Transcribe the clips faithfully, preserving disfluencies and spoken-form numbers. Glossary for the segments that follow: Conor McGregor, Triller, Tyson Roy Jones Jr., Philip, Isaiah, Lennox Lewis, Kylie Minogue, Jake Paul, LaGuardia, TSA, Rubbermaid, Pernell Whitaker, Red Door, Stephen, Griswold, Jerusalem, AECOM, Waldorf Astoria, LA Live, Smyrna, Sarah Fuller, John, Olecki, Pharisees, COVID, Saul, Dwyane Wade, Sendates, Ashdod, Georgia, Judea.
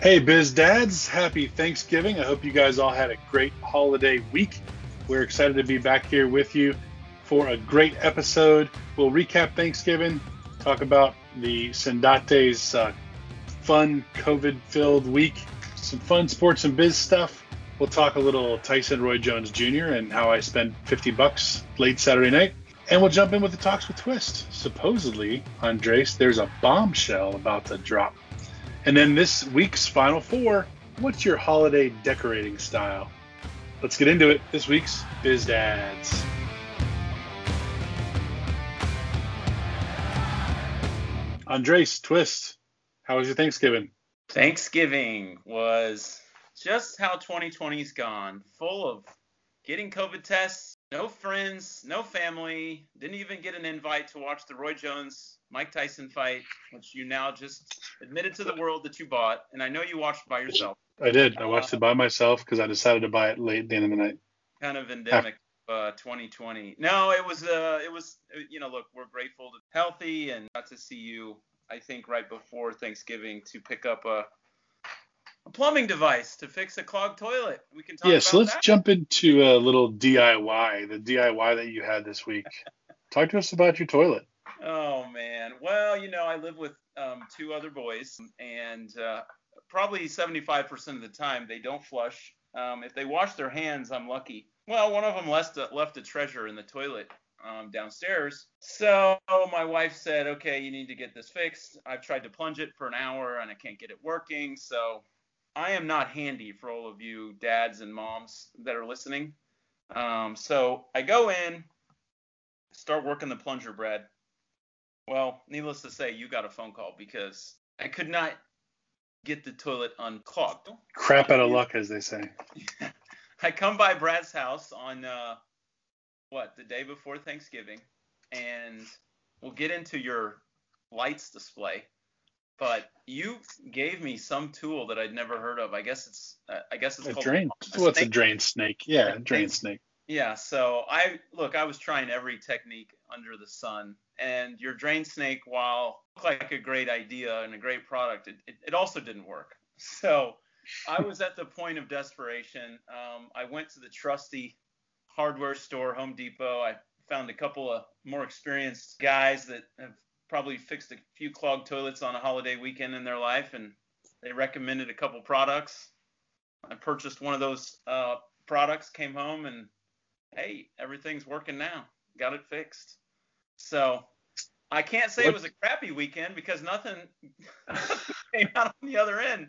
Hey, Biz Dads, happy Thanksgiving. I hope you guys all had a great holiday week. We're excited to be back here with you for a great episode. We'll recap Thanksgiving, talk about the Sendates uh, fun COVID-filled week, some fun sports and biz stuff. We'll talk a little Tyson Roy Jones Junior and how I spent fifty bucks late Saturday night. And we'll jump in with the Talks with Twist. Supposedly, Andres, there's a bombshell about to drop. And then this week's Final Four, what's your holiday decorating style? Let's get into it. This week's Biz Dads. Andres, Twist, how was your Thanksgiving? Thanksgiving was just how twenty twenty's gone, full of getting COVID tests, no friends, no family, didn't even get an invite to watch the Roy Jones, Mike Tyson fight, which you now just admitted to the world that you bought, and I know you watched by yourself. I did. I watched uh, it by myself because I decided to buy it late at the end of the night. Kind of endemic uh, twenty twenty. No, it was, uh, it was, you know, look, we're grateful to be healthy and got to see you, I think, right before Thanksgiving to pick up a, a plumbing device to fix a clogged toilet. We can talk about that. Yeah, so let's jump into a little D I Y, the D I Y that you had this week. Talk to us about your toilet. Oh, man. Well, you know, I live with um, two other boys, and uh, probably seventy-five percent of the time they don't flush. Um, if they wash their hands, I'm lucky. Well, one of them left a, left a treasure in the toilet um, downstairs. So my wife said, okay, you need to get this fixed. I've tried to plunge it for an hour, and I can't get it working. So I am not handy for all of you dads and moms that are listening. Um, so I go in, start working the plunger bread. Well, needless to say, you got a phone call because I could not get the toilet unclogged. Crap out of luck, as they say. I come by Brad's house on, uh, what, the day before Thanksgiving, and we'll get into your lights display. But you gave me some tool that I'd never heard of. I guess it's uh, I guess it's a called drain. A What's snake? a drain snake? Yeah, a drain snake. Yeah, so I look, I was trying every technique under the sun, and your drain snake, while it looked like a great idea and a great product, it, it, it also didn't work. So I was at the point of desperation. Um, I went to the trusty hardware store, Home Depot. I found a couple of more experienced guys that have probably fixed a few clogged toilets on a holiday weekend in their life, and they recommended a couple products. I purchased one of those uh, products, came home, and hey, everything's working now. Got it fixed. So I can't say what? It was a crappy weekend because nothing came out on the other end.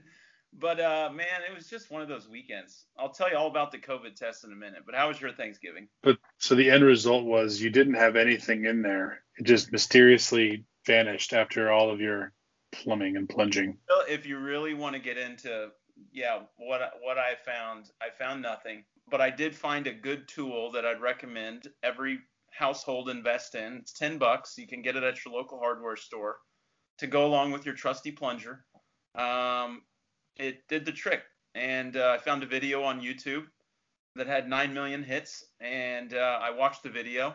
But, uh, man, it was just one of those weekends. I'll tell you all about the COVID test in a minute. But how was your Thanksgiving? But so the end result was you didn't have anything in there. It just mysteriously vanished after all of your plumbing and plunging. If you really want to get into, yeah, what what I found, I found nothing. But I did find a good tool that I'd recommend every household invest in. It's ten bucks. You can get it at your local hardware store to go along with your trusty plunger. Um, it did the trick. And uh, I found a video on YouTube that had nine million hits. And uh, I watched the video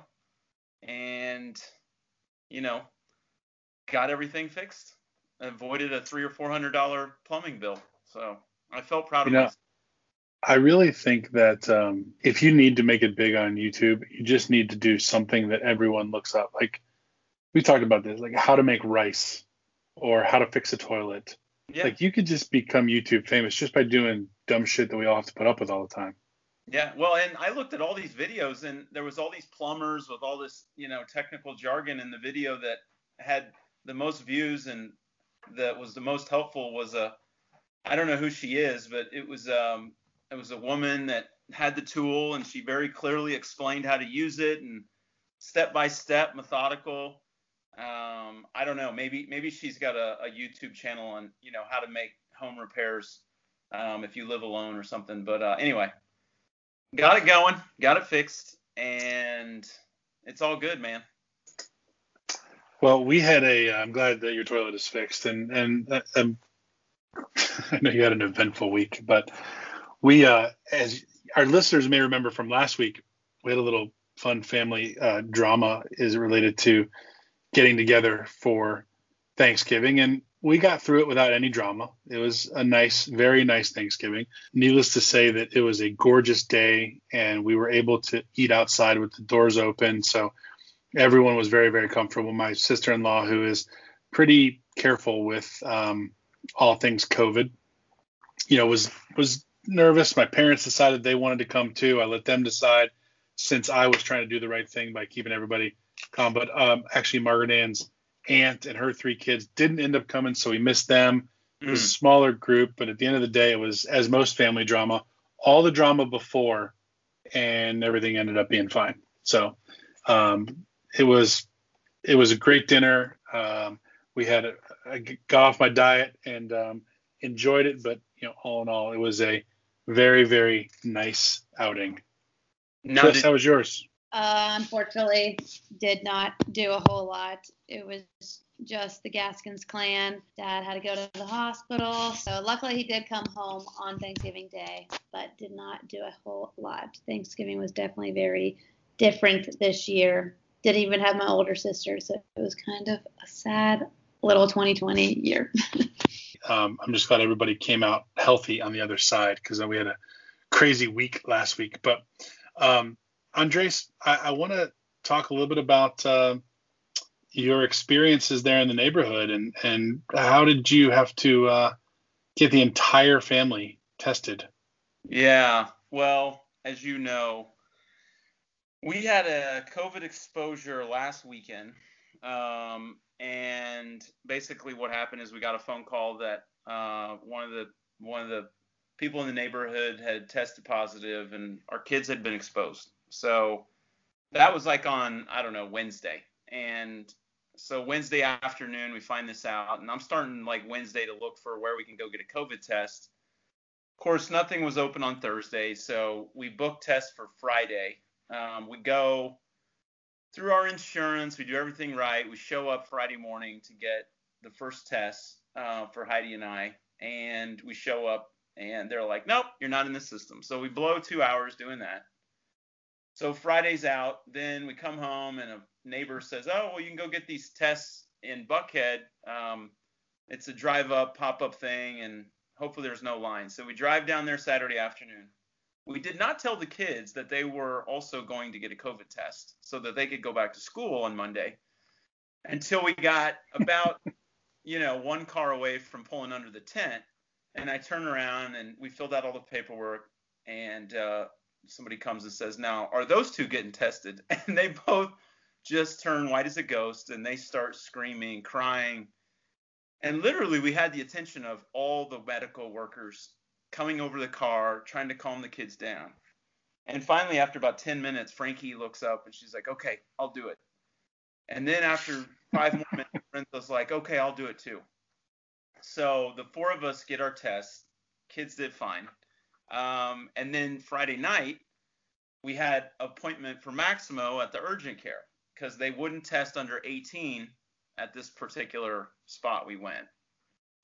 and, you know, got everything fixed. Avoided a three hundred dollars or four hundred dollars plumbing bill. So I felt proud of you know. myself. I really think that um, if you need to make it big on YouTube, you just need to do something that everyone looks up. Like we talked about this, like how to make rice or how to fix a toilet. Yeah. Like you could just become YouTube famous just by doing dumb shit that we all have to put up with all the time. Yeah. Well, and I looked at all these videos and there was all these plumbers with all this, you know, technical jargon in the video that had the most views and that was the most helpful was a, I don't know who she is, but it was, um, it was a woman that had the tool, and she very clearly explained how to use it, and step-by-step, methodical. Um, I don't know. Maybe maybe she's got a, a YouTube channel on, you know, how to make home repairs um, if you live alone or something. But uh, anyway, got it going, got it fixed, and it's all good, man. Well, we had a – I'm glad that your toilet is fixed, and, and um, I know you had an eventful week, but – We, uh, as our listeners may remember from last week, we had a little fun family uh, drama is related to getting together for Thanksgiving. And we got through it without any drama. It was a nice, very nice Thanksgiving. Needless to say that it was a gorgeous day, and we were able to eat outside with the doors open. So everyone was very, very comfortable. My sister-in-law, who is pretty careful with um, all things COVID, you know, was was nervous. My parents decided they wanted to come too. I let them decide, since I was trying to do the right thing by keeping everybody calm. But um, actually, Margaret Ann's aunt and her three kids didn't end up coming, so we missed them. It was mm. a smaller group, but at the end of the day, it was, as most family drama, all the drama before, and everything ended up being fine. So um, it was it was a great dinner. Um, we had a, I got off my diet and um, enjoyed it, but you know, all in all, it was a very, very nice outing. Now, Chris, did- how was yours? Uh, unfortunately, did not do a whole lot. It was just the Gaskins clan. Dad had to go to the hospital. So luckily he did come home on Thanksgiving Day, but did not do a whole lot. Thanksgiving was definitely very different this year. Didn't even have my older sister, so it was kind of a sad little twenty twenty year. um, I'm just glad everybody came out healthy on the other side, because we had a crazy week last week. But um, Andres, I, I want to talk a little bit about uh, your experiences there in the neighborhood, and, and how did you have to uh, get the entire family tested? Yeah, well, as you know, we had a COVID exposure last weekend, um, and basically what happened is we got a phone call that uh, one of the one of the people in the neighborhood had tested positive, and our kids had been exposed. So that was like on, I don't know, Wednesday. And so Wednesday afternoon, we find this out, and I'm starting like Wednesday to look for where we can go get a COVID test. Of course, nothing was open on Thursday, so we booked tests for Friday. Um, we go through our insurance. We do everything right. We show up Friday morning to get the first test uh, for Heidi and I, and we show up, and they're like, nope, you're not in the system. So we blow two hours doing that. So Friday's out, then we come home and a neighbor says, oh, well, you can go get these tests in Buckhead. Um, it's a drive up, pop up thing, and hopefully there's no line. So we drive down there Saturday afternoon. We did not tell the kids that they were also going to get a COVID test so that they could go back to school on Monday until we got about, you know, one car away from pulling under the tent. And I turn around and we filled out all the paperwork, and uh, somebody comes and says, now, are those two getting tested? And they both just turn white as a ghost, and they start screaming, crying. And literally we had the attention of all the medical workers coming over the car, trying to calm the kids down. And finally, after about ten minutes, Frankie looks up and she's like, okay, I'll do it. And then after five more minutes, Lorenzo's like, okay, I'll do it too. So the four of us get our tests. Kids did fine. Um, and then Friday night, we had appointment for Maximo at the urgent care because they wouldn't test under eighteen at this particular spot we went.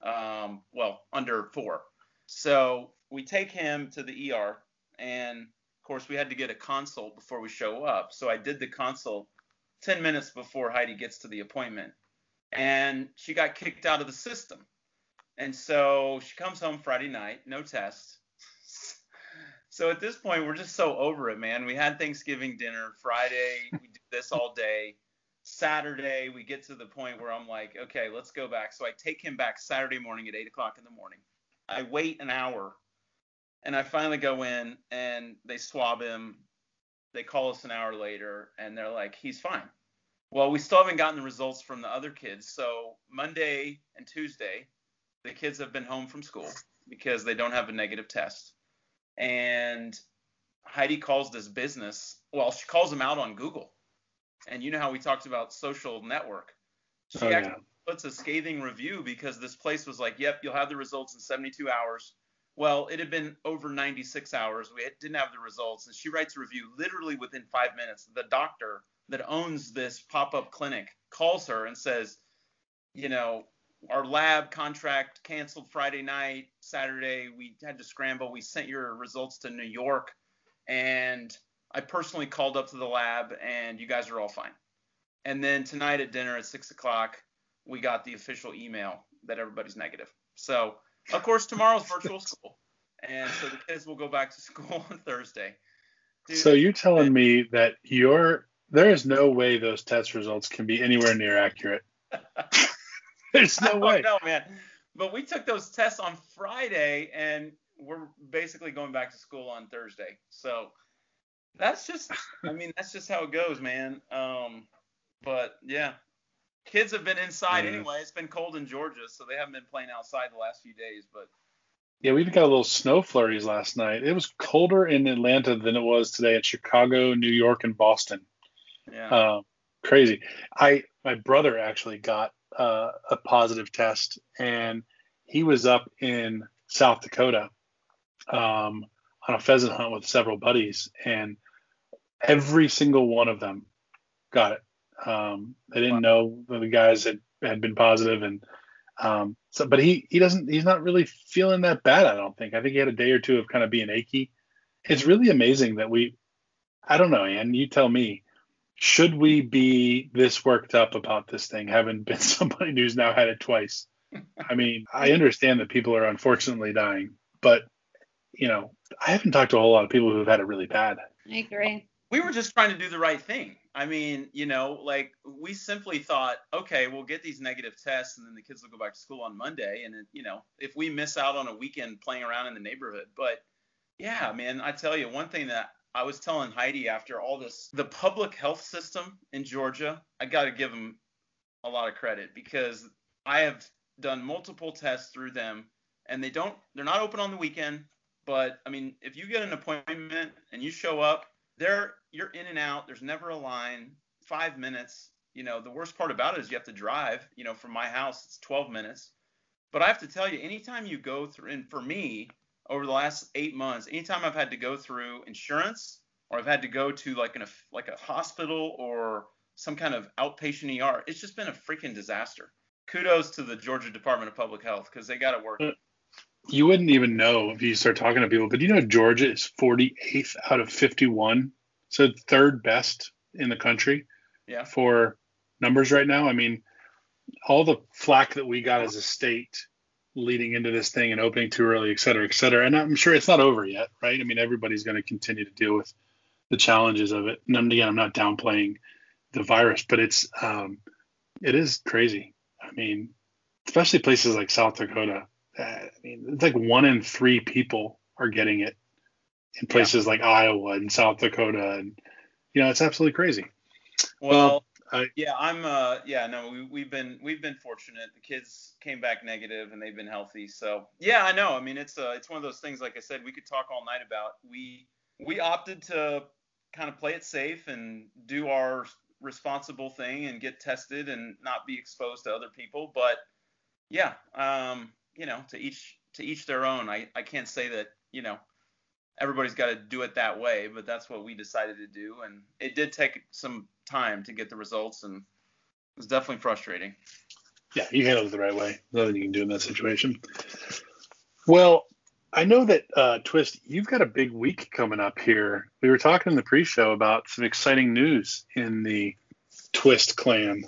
Um, well, under four. So we take him to the E R, and of course we had to get a consult before we show up. So I did the consult ten minutes before Heidi gets to the appointment, and she got kicked out of the system. And so she comes home Friday night, no test. So at this point, we're just so over it, man. We had Thanksgiving dinner Friday. We do this all day. Saturday, we get to the point where I'm like, okay, let's go back. So I take him back Saturday morning at eight o'clock in the morning. I wait an hour, and I finally go in, and they swab him. They call us an hour later, and they're like, he's fine. Well, we still haven't gotten the results from the other kids. So Monday and Tuesday, the kids have been home from school because they don't have a negative test. And Heidi calls this business. Well, she calls them out on Google. And you know how we talked about social network. She oh, actually yeah. puts a scathing review because this place was like, yep, you'll have the results in seventy-two hours. Well, it had been over ninety-six hours. We didn't have the results. And she writes a review literally within five minutes. The doctor that owns this pop-up clinic calls her and says, you know, our lab contract canceled Friday night, Saturday. We had to scramble. We sent your results to New York, and I personally called up to the lab, and you guys are all fine. And then tonight at dinner at six o'clock, we got the official email that everybody's negative. So, of course, tomorrow's virtual school. And so the kids will go back to school on Thursday. Dude, so you're telling and, me that you're there is no way those test results can be anywhere near accurate. There's no way. No, man. But we took those tests on Friday, and we're basically going back to school on Thursday. So that's just – I mean, that's just how it goes, man. Um, but, yeah. Kids have been inside yeah. anyway. It's been cold in Georgia, so they haven't been playing outside the last few days. But yeah, we even got a little snow flurries last night. It was colder in Atlanta than it was today at Chicago, New York, and Boston. Yeah, uh, crazy. I my brother actually got uh, a positive test, and he was up in South Dakota um, on a pheasant hunt with several buddies, and every single one of them got it. Um, they didn't wow. know that the guys had, had been positive, and um, so. But he, he doesn't. He's not really feeling that bad. I don't think. I think he had a day or two of kind of being achy. It's really amazing that we. I don't know, Ann. You tell me. Should we be this worked up about this thing, having been somebody who's now had it twice? I mean, I understand that people are unfortunately dying, but you know, I haven't talked to a whole lot of people who've had it really bad. I agree. We were just trying to do the right thing. I mean, you know, like we simply thought, okay, we'll get these negative tests and then the kids will go back to school on Monday. And, you know, if we miss out on a weekend playing around in the neighborhood. But yeah, man, I tell you one thing that I was telling Heidi after all this, the public health system in Georgia, I got to give them a lot of credit because I have done multiple tests through them and they don't, they're not open on the weekend. But I mean, if you get an appointment and you show up, There, you're in and out. There's never a line. Five minutes. You know, the worst part about it is you have to drive. You know, from my house, it's twelve minutes. But I have to tell you, anytime you go through, and for me, over the last eight months, anytime I've had to go through insurance or I've had to go to like an like a hospital or some kind of outpatient E R, it's just been a freaking disaster. Kudos to the Georgia Department of Public Health because they got it working. You wouldn't even know if you start talking to people, but you know Georgia is forty-eighth out of fifty-one, so third best in the country yeah. for numbers right now. I mean, all the flack that we got as a state leading into this thing and opening too early, et cetera, et cetera, and I'm sure it's not over yet, right? I mean, everybody's going to continue to deal with the challenges of it. And again, I'm not downplaying the virus, but it's um, it is crazy. I mean, especially places like South Dakota. I mean, it's like one in three people are getting it in places yeah. like Iowa and South Dakota. And, you know, it's absolutely crazy. Well, well I, yeah, I'm uh, yeah, no, we, we've been we've been fortunate. The kids came back negative and they've been healthy. So, yeah, I know. I mean, it's uh, it's one of those things, like I said, we could talk all night about. We we opted to kind of play it safe and do our responsible thing and get tested and not be exposed to other people. But, yeah, um you know, to each to each their own. I, I can't say that, you know, everybody's got to do it that way, but that's what we decided to do. And it did take some time to get the results, and it was definitely frustrating. Yeah, you handled it the right way. Nothing you can do in that situation. Well, I know that, uh, Twist, you've got a big week coming up here. We were talking in the pre-show about some exciting news in the Twist clan.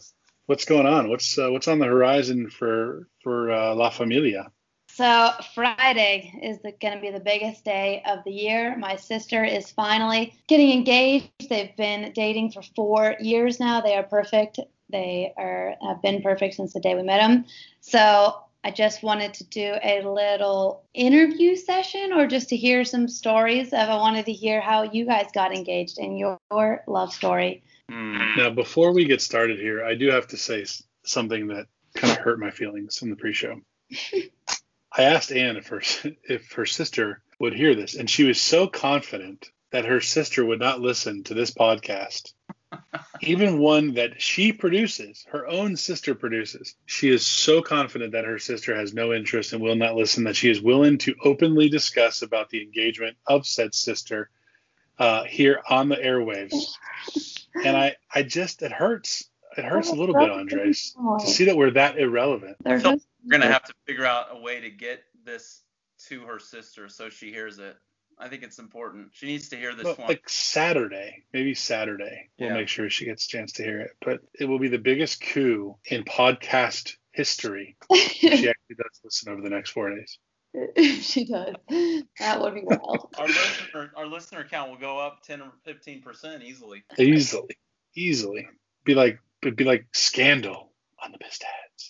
What's going on? What's uh, what's on the horizon for for uh, La Familia? So Friday is going to be the biggest day of the year. My sister is finally getting engaged. They've been dating for four years now. They are perfect. They are have been perfect since the day we met them. So I just wanted to do a little interview session, or just to hear some stories of. I wanted to hear how you guys got engaged in your, your love story. Now, before we get started here, I do have to say something that kind of hurt my feelings in the pre-show. I asked Anne if her, if her sister would hear this, and she was so confident that her sister would not listen to this podcast, even one that she produces, her own sister produces. She is so confident that her sister has no interest and will not listen, that she is willing to openly discuss about the engagement of said sister uh, here on the airwaves. And I, I just, it hurts. It hurts a little bit, Andres, to see that we're that irrelevant. We're going to have to figure out a way to get this to her sister so she hears it. I think it's important. She needs to hear this well, one. Like Saturday, maybe Saturday. We'll yeah. make sure she gets a chance to hear it. But it will be the biggest coup in podcast history if she actually does listen over the next four days. If she does, that would be wild. Our listener, our listener count will go up ten or fifteen percent easily. Easily. Easily. Be like, it'd be like Scandal on the Best Ads.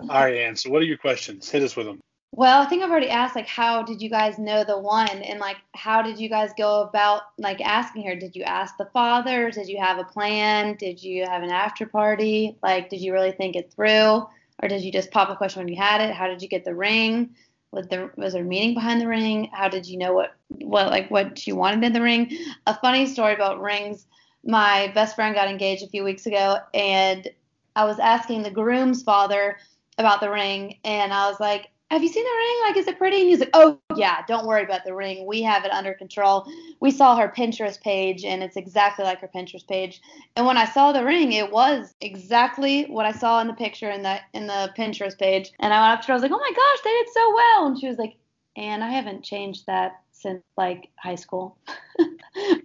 All right, Ann, so what are your questions? Hit us with them. Well, I think I've already asked, like, how did you guys know the one? And, like, how did you guys go about, like, asking her? Did you ask the father? Did you have a plan? Did you have an after party? Like, did you really think it through? Or did you just pop a question when you had it? How did you get the ring? Was there, was there meaning behind the ring? How did you know what, what, like, what she wanted in the ring? A funny story about rings. My best friend got engaged a few weeks ago, and I was asking the groom's father about the ring, and I was like, have you seen the ring? Like, is it pretty? And he's like, oh, yeah, don't worry about the ring. We have it under control. We saw her Pinterest page, and it's exactly like her Pinterest page. And when I saw the ring, it was exactly what I saw in the picture in the in the Pinterest page. And I went up to her. I was like, oh, my gosh, they did so well. And she was like, and I haven't changed that since, like, high school.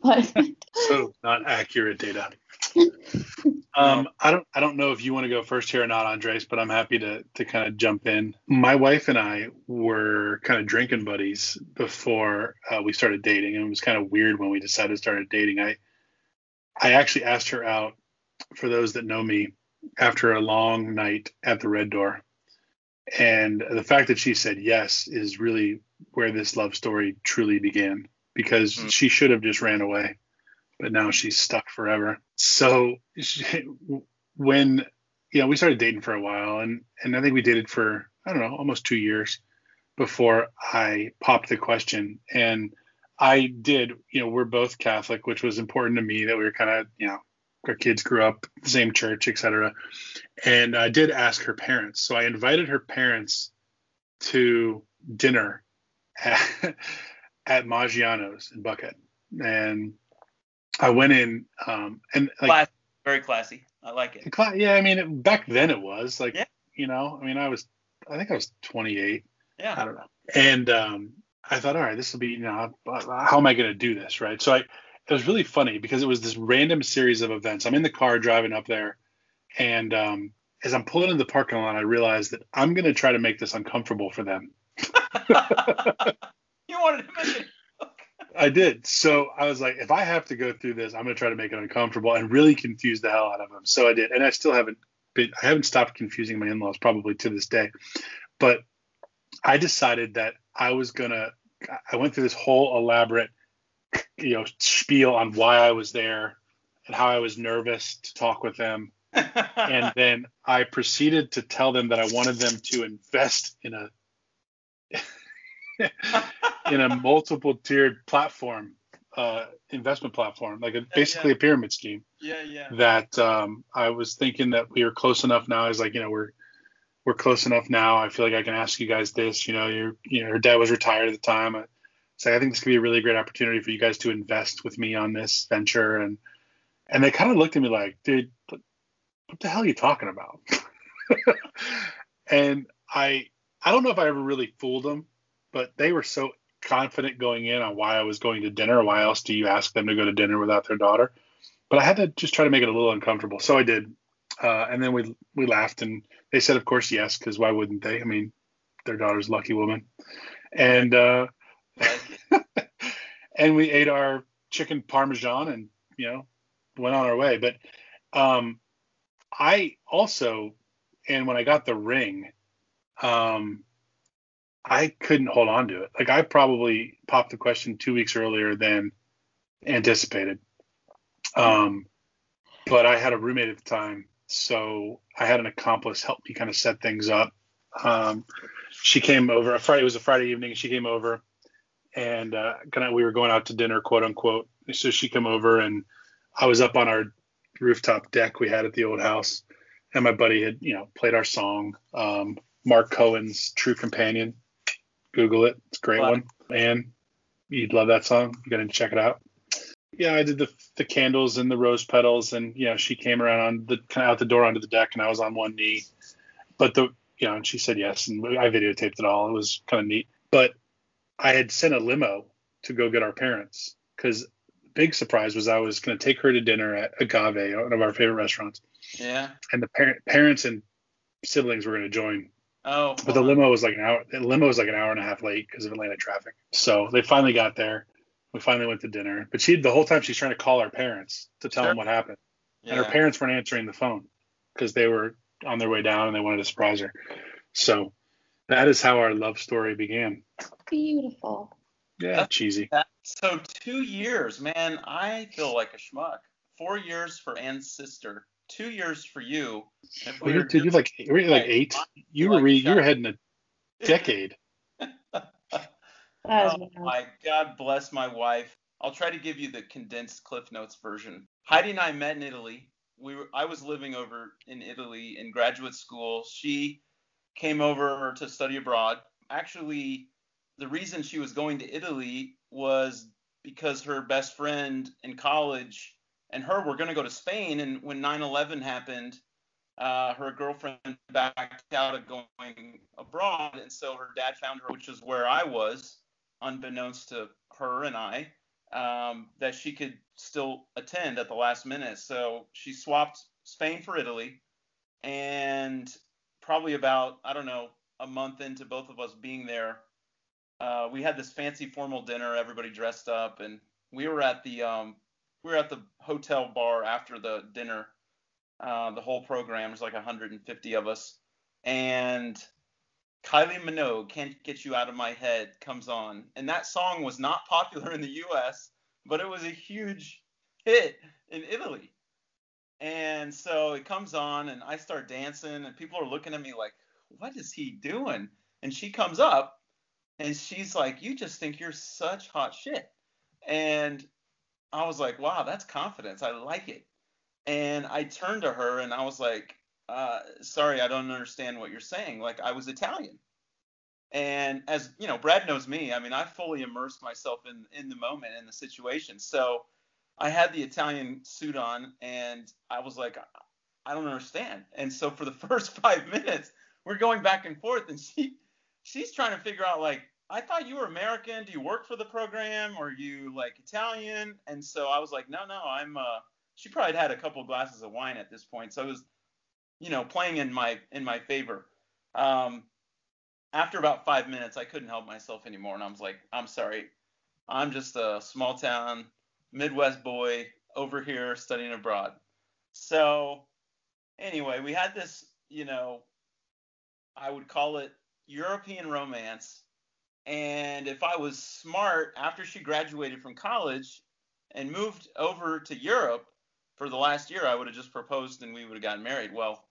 But so not accurate data. um i don't i don't know if you want to go first here or not, Andres, but I'm happy to to kind of jump in. My wife and I were kind of drinking buddies before uh, we started dating, and it was kind of weird when we decided to start dating. I i actually asked her out, for those that know me, after a long night at the Red Door, and the fact that she said yes is really where this love story truly began, because mm. she should have just ran away, but now she's stuck forever. So she, when, you know, we started dating for a while, and, and I think we dated for, I don't know, almost two years before I popped the question. And I did, you know, we're both Catholic, which was important to me, that we were kind of, you know, our kids grew up the same church, et cetera. And I did ask her parents. So I invited her parents to dinner at, at Maggiano's in Buckhead. And I went in, um, and like, classy, very classy. I like it. Cla- yeah, I mean, it, back then it was like, yeah. you know, I mean, I was, I think I was twenty-eight. Yeah. I don't know. And um, I thought, all right, this will be, you know, how am I going to do this, right? So I, it was really funny because it was this random series of events. I'm in the car driving up there, and um, as I'm pulling into the parking lot, I realized that I'm going to try to make this uncomfortable for them. You wanted to make it. I did. So I was like, if I have to go through this, I'm going to try to make it uncomfortable and really confuse the hell out of them. So I did. And I still haven't been, I haven't stopped confusing my in-laws probably to this day. But I decided that I was going to, I went through this whole elaborate, you know, spiel on why I was there and how I was nervous to talk with them. And then I proceeded to tell them that I wanted them to invest in a, in a multiple tiered platform, uh, investment platform, like a, basically yeah. a pyramid scheme. Yeah, yeah. That um, I was thinking that we were close enough now. I was like, you know, we're we're close enough now. I feel like I can ask you guys this. You know, your you know, her dad was retired at the time. I, so I think this could be a really great opportunity for you guys to invest with me on this venture. And and they kind of looked at me like, dude, what, what the hell are you talking about? And I I don't know if I ever really fooled them, but they were so confident going in on why I was going to dinner. Why else do you ask them to go to dinner without their daughter? But I had to just try to make it a little uncomfortable. So I did. Uh, and then we we laughed, and they said, of course, yes, because why wouldn't they? I mean, their daughter's a lucky woman. And uh, and we ate our chicken parmesan and, you know, went on our way. But um, I also, and when I got the ring, um, I couldn't hold on to it. Like, I probably popped the question two weeks earlier than anticipated. Um, but I had a roommate at the time, so I had an accomplice help me kind of set things up. Um, she came over. A Friday, it was a Friday evening. She came over, and uh, kind of we were going out to dinner, quote unquote. So she came over, and I was up on our rooftop deck we had at the old house, and my buddy had, you know, played our song, um, Mark Cohen's "True Companion." Google it. It's a great wow. one. And you'd love that song. You got to check it out. Yeah, I did the the candles and the rose petals. And, you know, she came around on the kind of out the door onto the deck, and I was on one knee. But, the you know, and she said yes. And I videotaped it all. It was kind of neat. But I had sent a limo to go get our parents, because big surprise was I was going to take her to dinner at Agave, one of our favorite restaurants. Yeah. And the parent, parents and siblings were going to join. Oh. But the limo was like an hour. The limo was like an hour and a half late because of Atlanta traffic. So they finally got there. We finally went to dinner. But she, the whole time she's trying to call our parents to tell sure. them what happened. Yeah. And her parents weren't answering the phone because they were on their way down and they wanted to surprise her. So that is how our love story began. Beautiful. Yeah, that's cheesy. That, so two years, man, I feel like a schmuck. Four years for Ann's sister. Two years for you. If we were dude, you're like, were you like eight? You were, like re, you were heading a decade. Oh my God, bless my wife. I'll try to give you the condensed Cliff Notes version. Heidi and I met in Italy. We were, I was living over in Italy in graduate school. She came over to study abroad. Actually, the reason she was going to Italy was because her best friend in college and her were going to go to Spain. And when nine eleven happened, uh, her girlfriend backed out of going abroad. And so her dad found her, which is where I was, unbeknownst to her and I, um, that she could still attend at the last minute. So she swapped Spain for Italy. And probably about, I don't know, a month into both of us being there, Uh, we had this fancy formal dinner, everybody dressed up, and we were at the um, we were at the hotel bar after the dinner. Uh, the whole program was like one hundred fifty of us, and Kylie Minogue, "Can't Get You Out of My Head," comes on, and that song was not popular in the U S, but it was a huge hit in Italy. And so it comes on, and I start dancing, and people are looking at me like, "What is he doing?" And she comes up. And she's like, "You just think you're such hot shit." And I was like, wow, that's confidence. I like it. And I turned to her and I was like, uh, sorry, I don't understand what you're saying. Like, I was Italian. And as, you know, Brad knows me. I mean, I fully immersed myself in, in the moment, in the situation. So I had the Italian suit on and I was like, I don't understand. And so for the first five minutes, we're going back and forth, and she... she's trying to figure out, like, I thought you were American. Do you work for the program? Or are you, like, Italian? And so I was like, no, no, I'm uh she probably had a couple glasses of wine at this point. So I was, you know, playing in my in my favor. Um, after about five minutes, I couldn't help myself anymore. And I was like, I'm sorry. I'm just a small town Midwest boy over here studying abroad. So anyway, we had this, you know, I would call it European romance, and if I was smart, after she graduated from college and moved over to Europe for the last year, I would have just proposed and we would have gotten married. Well,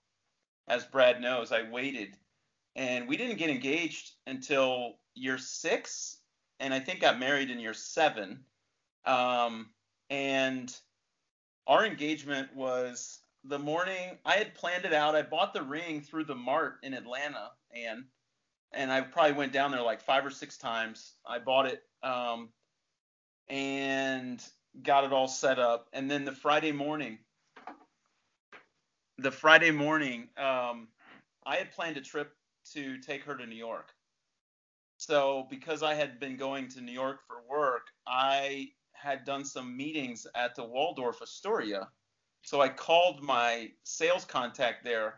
as Brad knows, I waited, and we didn't get engaged until year six, and I think got married in year seven, um, and our engagement was the morning I had planned it out. I bought the ring through the Mart in Atlanta, and And I probably went down there like five or six times. I bought it um, and got it all set up. And then the Friday morning, the Friday morning, um, I had planned a trip to take her to New York. So because I had been going to New York for work, I had done some meetings at the Waldorf Astoria. So I called my sales contact there,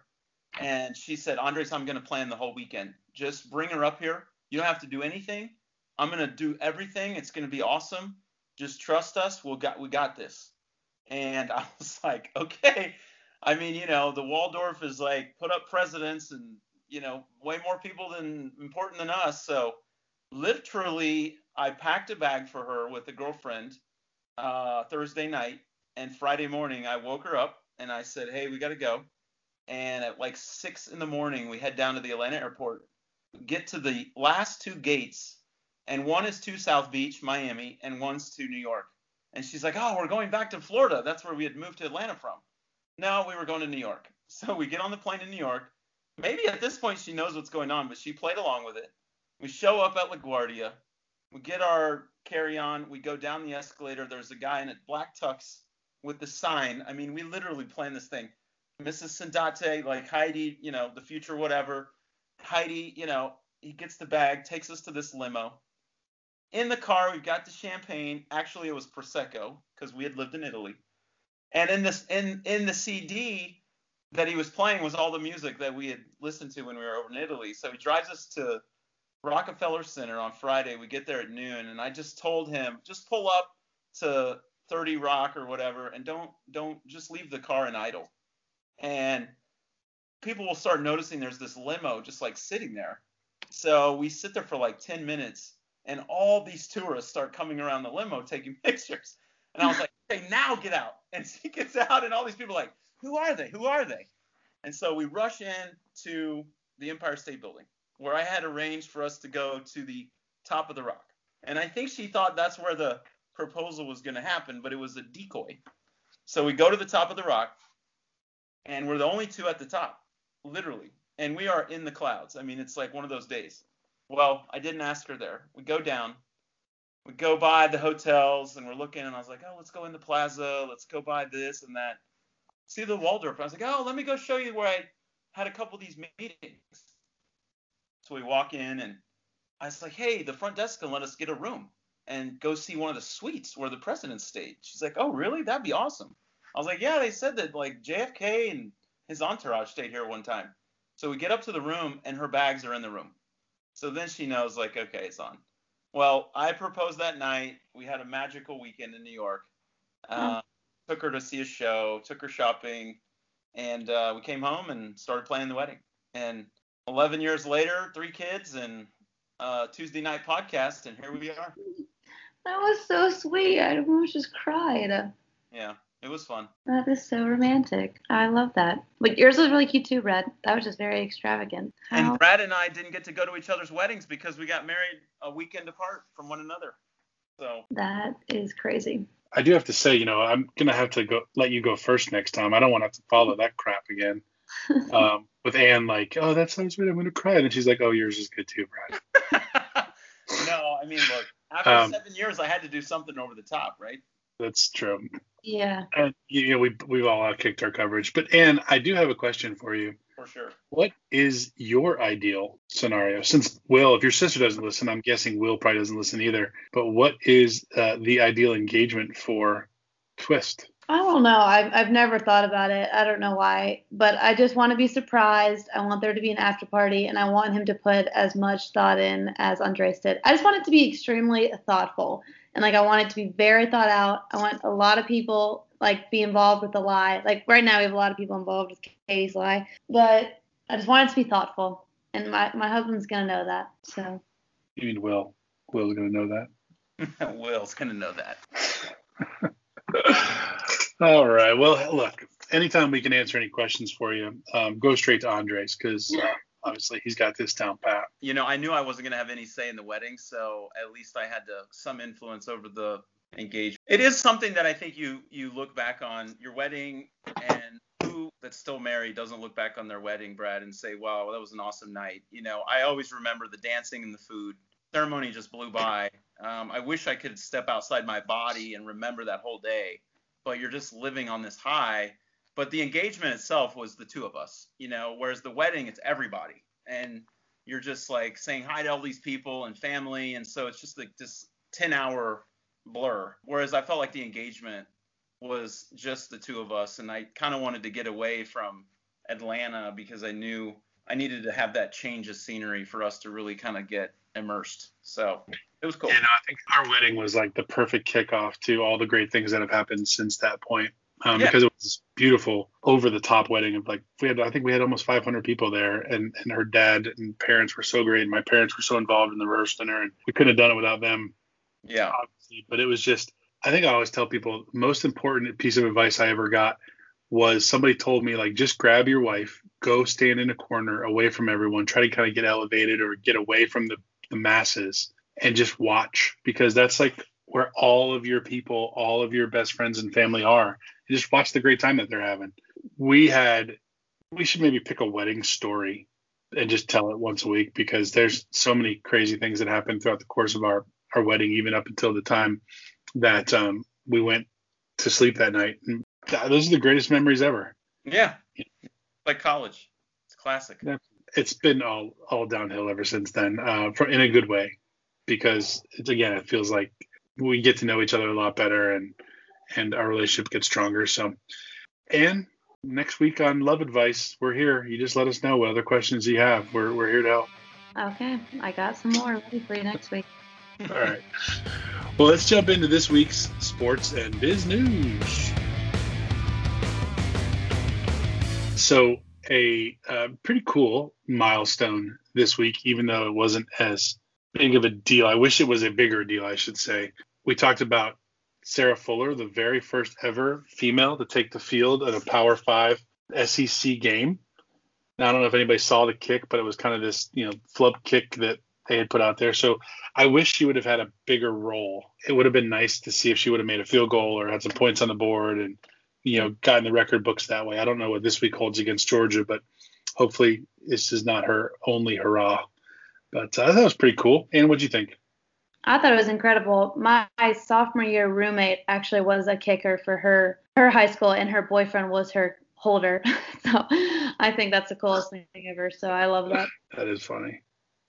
and she said, "Andres, I'm going to plan the whole weekend. Just bring her up here. You don't have to do anything. I'm going to do everything. It's going to be awesome. Just trust us. We'll got, we got this." And I was like, okay. I mean, you know, the Waldorf is like put up presidents and, you know, way more people than important than us. So literally I packed a bag for her with a girlfriend uh, Thursday night, and Friday morning I woke her up and I said, "Hey, we got to go." And at like six in the morning, we head down to the Atlanta airport, get to the last two gates, and one is to South Beach, Miami, and one's to New York. And she's like, "Oh, we're going back to Florida." That's where we had moved to Atlanta from. No, we were going to New York. So we get on the plane in New York. Maybe at this point she knows what's going on, but she played along with it. We show up at LaGuardia. We get our carry-on. We go down the escalator. There's a guy in a black tux with the sign. I mean, we literally planned this thing. Missus Sendates, like Heidi, you know, the future, whatever. Heidi, you know, he gets the bag, takes us to this limo. In the car, we've got the champagne. Actually, it was Prosecco because we had lived in Italy. And in this, in in the C D that he was playing was all the music that we had listened to when we were over in Italy. So he drives us to Rockefeller Center on Friday. We get there at noon, and I just told him, just pull up to thirty Rock or whatever, and don't don't just leave the car in idle. And people will start noticing there's this limo just like sitting there. So we sit there for like ten minutes, and all these tourists start coming around the limo taking pictures. And I was like, okay, now get out. And she gets out, and all these people are like, who are they? Who are they? And so we rush in to the Empire State Building, where I had arranged for us to go to the top of the rock. And I think she thought that's where the proposal was going to happen, but it was a decoy. So we go to the top of the rock, and we're the only two at the top, literally. And we are in the clouds. I mean, it's like one of those days. Well, I didn't ask her there. We go down. We go by the hotels, and we're looking, and I was like, oh, let's go in the Plaza. Let's go by this and that. See the Waldorf. I was like, oh, let me go show you where I had a couple of these meetings. So we walk in, and I was like, hey, the front desk can let us get a room and go see one of the suites where the president stayed. She's like, oh, really? That'd be awesome. I was like, yeah, they said that, like, J F K and his entourage stayed here one time. So we get up to the room, and her bags are in the room. So then she knows, like, okay, it's on. Well, I proposed that night. We had a magical weekend in New York. Uh, oh. Took her to see a show, took her shopping, and uh, we came home and started planning the wedding. And eleven years later, three kids and uh, Tuesday night podcast, and here we are. That was so sweet. I almost just cried. Yeah. It was fun. That is so romantic. I love that. But yours was really cute too, Brad. That was just very extravagant. How? And Brad and I didn't get to go to each other's weddings because we got married a weekend apart from one another. So that is crazy. I do have to say, you know, I'm going to have to go let you go first next time. I don't want to have to follow that crap again. Um, with Anne, like, oh, that sounds weird. I'm going to cry. And she's like, oh, yours is good too, Brad. No, I mean, look, after um, seven years, I had to do something over the top, right? That's true. Yeah. And, you know, we, we've all outkicked our coverage. But, Anne, I do have a question for you. For sure. What is your ideal scenario? Since, Will, if your sister doesn't listen, I'm guessing Will probably doesn't listen either. But what is uh, the ideal engagement for Twist? I don't know. I've, I've never thought about it. I don't know why. But I just want to be surprised. I want there to be an after party. And I want him to put as much thought in as Andres did. I just want it to be extremely thoughtful. And, like, I want it to be very thought out. I want a lot of people, like, be involved with the lie. Like, right now we have a lot of people involved with Katie's lie. But I just want it to be thoughtful. And my, my husband's going to know that. So. You mean Will? Will's going to know that? Will's going to know that. All right. Well, look, anytime we can answer any questions for you, um, go straight to Andres because uh, obviously he's got this down pat. You know, I knew I wasn't going to have any say in the wedding, so at least I had to, some influence over the engagement. It is something that I think you you look back on your wedding, and who that's still married doesn't look back on their wedding, Brad, and say, wow, that was an awesome night. You know, I always remember the dancing and the food. Ceremony just blew by. Um, I wish I could step outside my body and remember that whole day. But you're just living on this high. But the engagement itself was the two of us, you know, whereas the wedding, it's everybody. And you're just like saying hi to all these people and family. And so it's just like this ten hour blur. Whereas I felt like the engagement was just the two of us. And I kind of wanted to get away from Atlanta because I knew I needed to have that change of scenery for us to really kind of get immersed. So it was cool. And yeah, no, I think our wedding was like the perfect kickoff to all the great things that have happened since that point. Um, yeah. Because it was this beautiful, over the top wedding of like, we had, I think we had almost five hundred people there, and, and her dad and parents were so great. And my parents were so involved in the rehearsal dinner, and we couldn't have done it without them. Yeah. Obviously. But it was just, I think I always tell people the most important piece of advice I ever got was somebody told me, like, just grab your wife, go stand in a corner away from everyone, try to kind of get elevated or get away from the the masses and just watch, because that's like where all of your people, all of your best friends and family are. And just watch the great time that they're having. We had, we should maybe pick a wedding story and just tell it once a week, because there's so many crazy things that happened throughout the course of our, our wedding, even up until the time that um, we went to sleep that night. And those are the greatest memories ever. Yeah. Like college. It's classic. Yeah. It's been all all downhill ever since then, uh, for, in a good way. because it's, again, it feels like we get to know each other a lot better, and and our relationship gets stronger. So, and next week on Love Advice, we're here. You just let us know what other questions you have. We're we're here to help. Okay, I got some more ready for you next week. All right. Well, let's jump into this week's sports and biz news. So a uh, pretty cool milestone this week, even though it wasn't as big of a deal. I wish it was a bigger deal, I should say. We talked about Sarah Fuller, the very first ever female to take the field at a Power Five S E C game. Now, I don't know if anybody saw the kick, but it was kind of this, you know, flub kick that they had put out there. So I wish she would have had a bigger role. It would have been nice to see if she would have made a field goal or had some points on the board and, you know, gotten the record books that way. I don't know what this week holds against Georgia, but hopefully this is not her only hurrah. But uh, that was pretty cool. And what'd you think? I thought it was incredible. My sophomore year roommate actually was a kicker for her, her high school, and her boyfriend was her holder. So I think that's the coolest thing ever. So I love that. That is funny.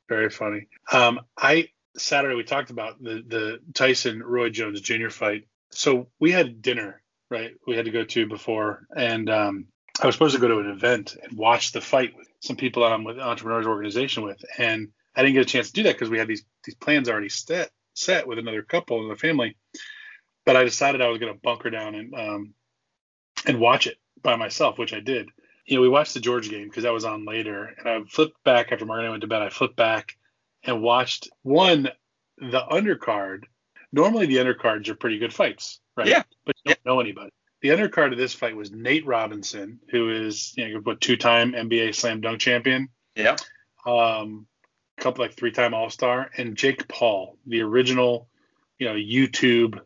Very funny. Um, I Saturday we talked about the, the Tyson Roy Jones Junior fight. So we had dinner, right? We had to go to before, and um, I was supposed to go to an event and watch the fight with some people that I'm with, Entrepreneurs Organization with, and I didn't get a chance to do that because we had these these plans already set set with another couple and their family. But I decided I was going to bunker down and um, and watch it by myself, which I did. You know, we watched the Georgia game because that was on later, and I flipped back after Margaret went to bed. I flipped back and watched one, the undercard. Normally, the undercards are pretty good fights, right? Yeah. But you don't yeah. know anybody. The undercard of this fight was Nate Robinson, who is, you know, what, two-time N B A slam dunk champion. Yeah. Um, couple like three-time All-Star, and Jake Paul, the original, you know, YouTube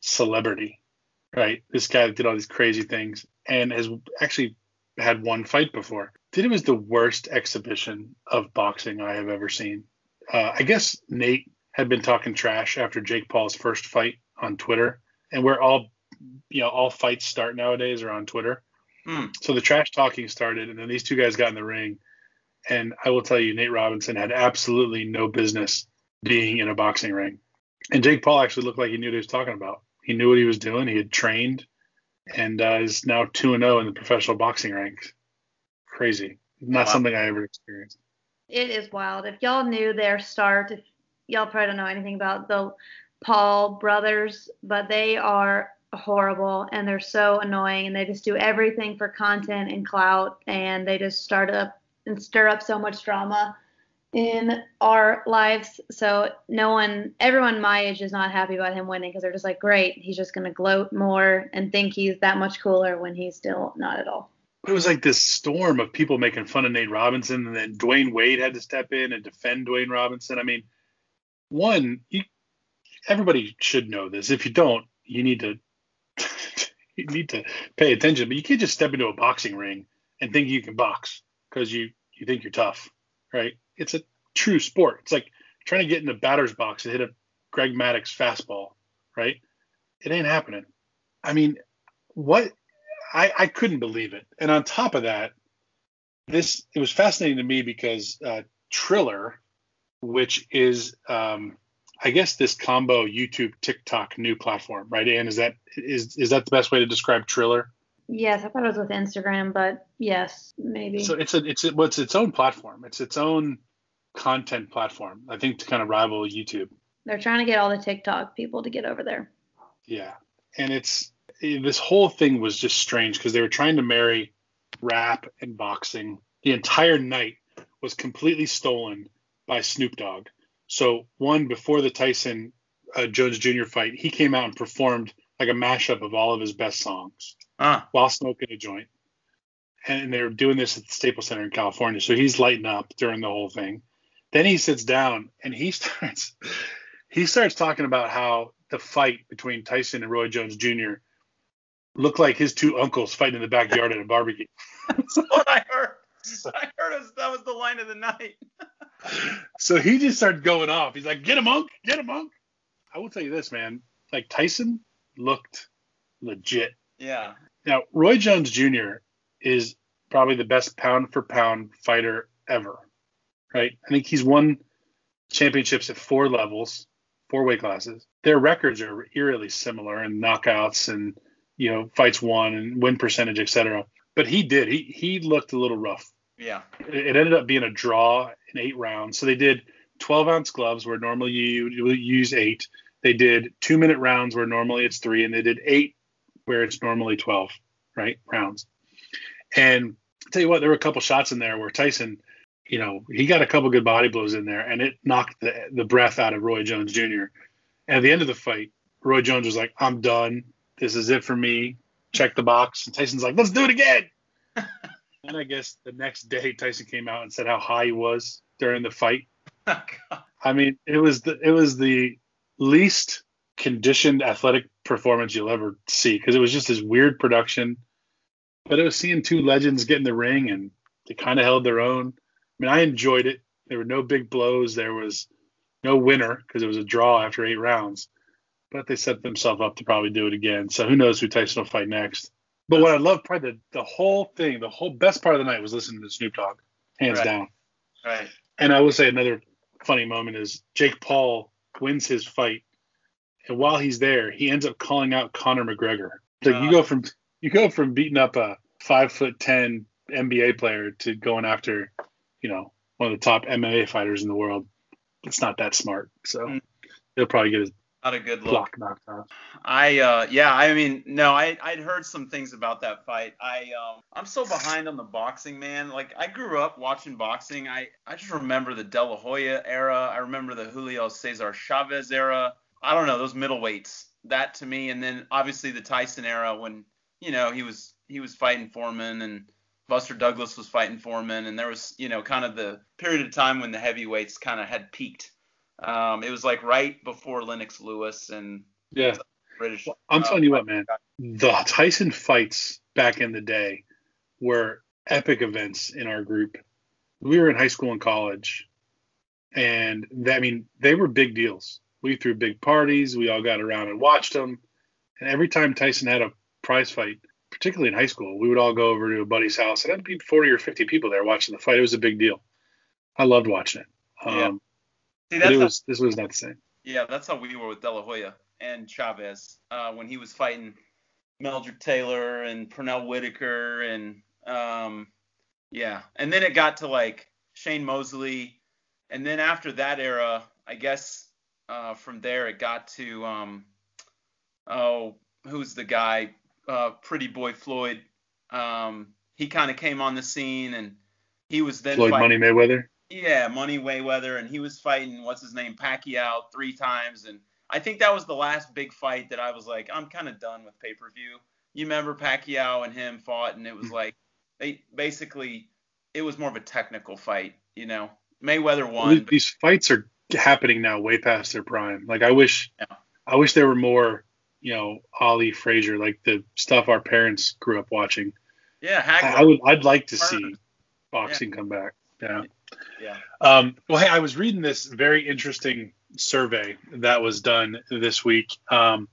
celebrity, right? This guy that did all these crazy things and has actually had one fight before. It was the worst exhibition of boxing I have ever seen. Uh, I guess Nate had been talking trash after Jake Paul's first fight on Twitter, and we're all, you know, all fights start nowadays are on Twitter. Mm. So the trash talking started, and then these two guys got in the ring, and I will tell you, Nate Robinson had absolutely no business being in a boxing ring. And Jake Paul actually looked like he knew what he was talking about. He knew what he was doing. He had trained. And uh, is now two and oh in the professional boxing ranks. Crazy. Not wow. something I ever experienced. It is wild. If y'all knew their start, if y'all probably don't know anything about the Paul brothers, but they are horrible, and they're so annoying, and they just do everything for content and clout, and they just start up and stir up so much drama in our lives. So no one, everyone my age is not happy about him winning because they're just like, great, he's just going to gloat more and think he's that much cooler when he's still not at all. It was like this storm of people making fun of Nate Robinson, and then Dwyane Wade had to step in and defend Dwyane Robinson. I mean, one, you, everybody should know this. If you don't, you need to you need to pay attention. But you can't just step into a boxing ring and think you can box because you, you think you're tough, right? It's a true sport. It's like trying to get in the batter's box and hit a Greg Maddux fastball, right? It ain't happening. I mean, what? I, I couldn't believe it. And on top of that, this it was fascinating to me because uh, Triller, which is, um, I guess, this combo YouTube, TikTok new platform, right? And is that is is that the best way to describe Triller? Yes, I thought it was with Instagram, but yes, maybe. So it's a, it's a, well, it's its own platform. It's its own content platform, I think, to kind of rival YouTube. They're trying to get all the TikTok people to get over there. Yeah. And it's this whole thing was just strange because they were trying to marry rap and boxing. The entire night was completely stolen by Snoop Dogg. So one, before the Tyson uh, Jones Junior fight, he came out and performed like a mashup of all of his best songs ah. while smoking a joint. And they were doing this at the Staples Center in California. So he's lighting up during the whole thing. Then he sits down and he starts he starts talking about how the fight between Tyson and Roy Jones Junior looked like his two uncles fighting in the backyard at a barbecue. That's what I heard. I heard it was, that was the line of the night. So he just started going off. He's like, get him, Unc. Get him, Unc. I will tell you this, man. Like, Tyson looked legit. Yeah. Now, Roy Jones Junior is probably the best pound-for-pound fighter ever, right? I think he's won championships at four levels, four weight classes. Their records are eerily similar in knockouts and, you know, fights won and win percentage, et cetera. But he did. He he looked a little rough. Yeah. It ended up being a draw in eight rounds. So they did twelve-ounce gloves where normally you, you use eight. They did two-minute rounds where normally it's three, and they did eight where it's normally twelve, right, rounds. And I'll tell you what, there were a couple shots in there where Tyson, you know, he got a couple good body blows in there, and it knocked the, the breath out of Roy Jones Junior And at the end of the fight, Roy Jones was like, I'm done. This is it for me. Check the box. And Tyson's like, let's do it again. And I guess the next day Tyson came out and said how high he was during the fight. Oh, God. I mean, it was the it was the least conditioned athletic performance you'll ever see, because it was just this weird production. But it was seeing two legends get in the ring, and they kind of held their own. I mean, I enjoyed it. There were no big blows. There was no winner because it was a draw after eight rounds. But they set themselves up to probably do it again. So who knows who Tyson will fight next. But what I loved, probably the, the whole thing, the whole best part of the night was listening to Snoop Dogg, hands right. down. Right. And I will say another funny moment is Jake Paul wins his fight, and while he's there, he ends up calling out Conor McGregor. Like uh, you go from you go from beating up a five foot ten N B A player to going after, you know, one of the top M M A fighters in the world. It's not that smart, so mm-hmm. he'll probably get his not a good look. knocked out. I uh, yeah, I mean, no, I I'd heard some things about that fight. I um, I'm so behind on the boxing, man. Like I grew up watching boxing. I I just remember the De La Hoya era. I remember the Julio Cesar Chavez era. I don't know, those middleweights, that to me, and then obviously the Tyson era when, you know, he was he was fighting Foreman, and Buster Douglas was fighting Foreman, and there was, you know, kind of the period of time when the heavyweights kind of had peaked. Um, it was like right before Lennox Lewis and yeah. British. Well, I'm uh, telling you what, man, the Tyson fights back in the day were epic events in our group. We were in high school and college, and that, I mean, they were big deals. We threw big parties. We all got around and watched them. And every time Tyson had a prize fight, particularly in high school, we would all go over to a buddy's house, and that'd be forty or fifty people there watching the fight. It was a big deal. I loved watching it. Um, yeah. See, that's it was, how, this was not the same. Yeah, that's how we were with De La Hoya and Chavez uh, when he was fighting Meldrick Taylor and Pernell Whitaker. And, um, yeah, and then it got to, like, Shane Mosley. And then after that era, I guess uh, from there it got to, um, oh, who's the guy? Uh, Pretty Boy Floyd. Um, he kind of came on the scene, and he was then Floyd fighting- Money Mayweather? Yeah, Money Mayweather, and he was fighting, what's his name, Pacquiao three times, and I think that was the last big fight that I was like, I'm kind of done with pay-per-view. You remember Pacquiao and him fought, and it was like, they basically, it was more of a technical fight, you know. Mayweather won. Well, these but- fights are happening now way past their prime. Like, I wish, yeah. I wish there were more, you know, Ali, Frazier, like the stuff our parents grew up watching. Yeah, Hagler. I, I would, I'd like to see boxing yeah. come back. Yeah. Yeah. Um, well, hey, I was reading this very interesting survey that was done this week. Um,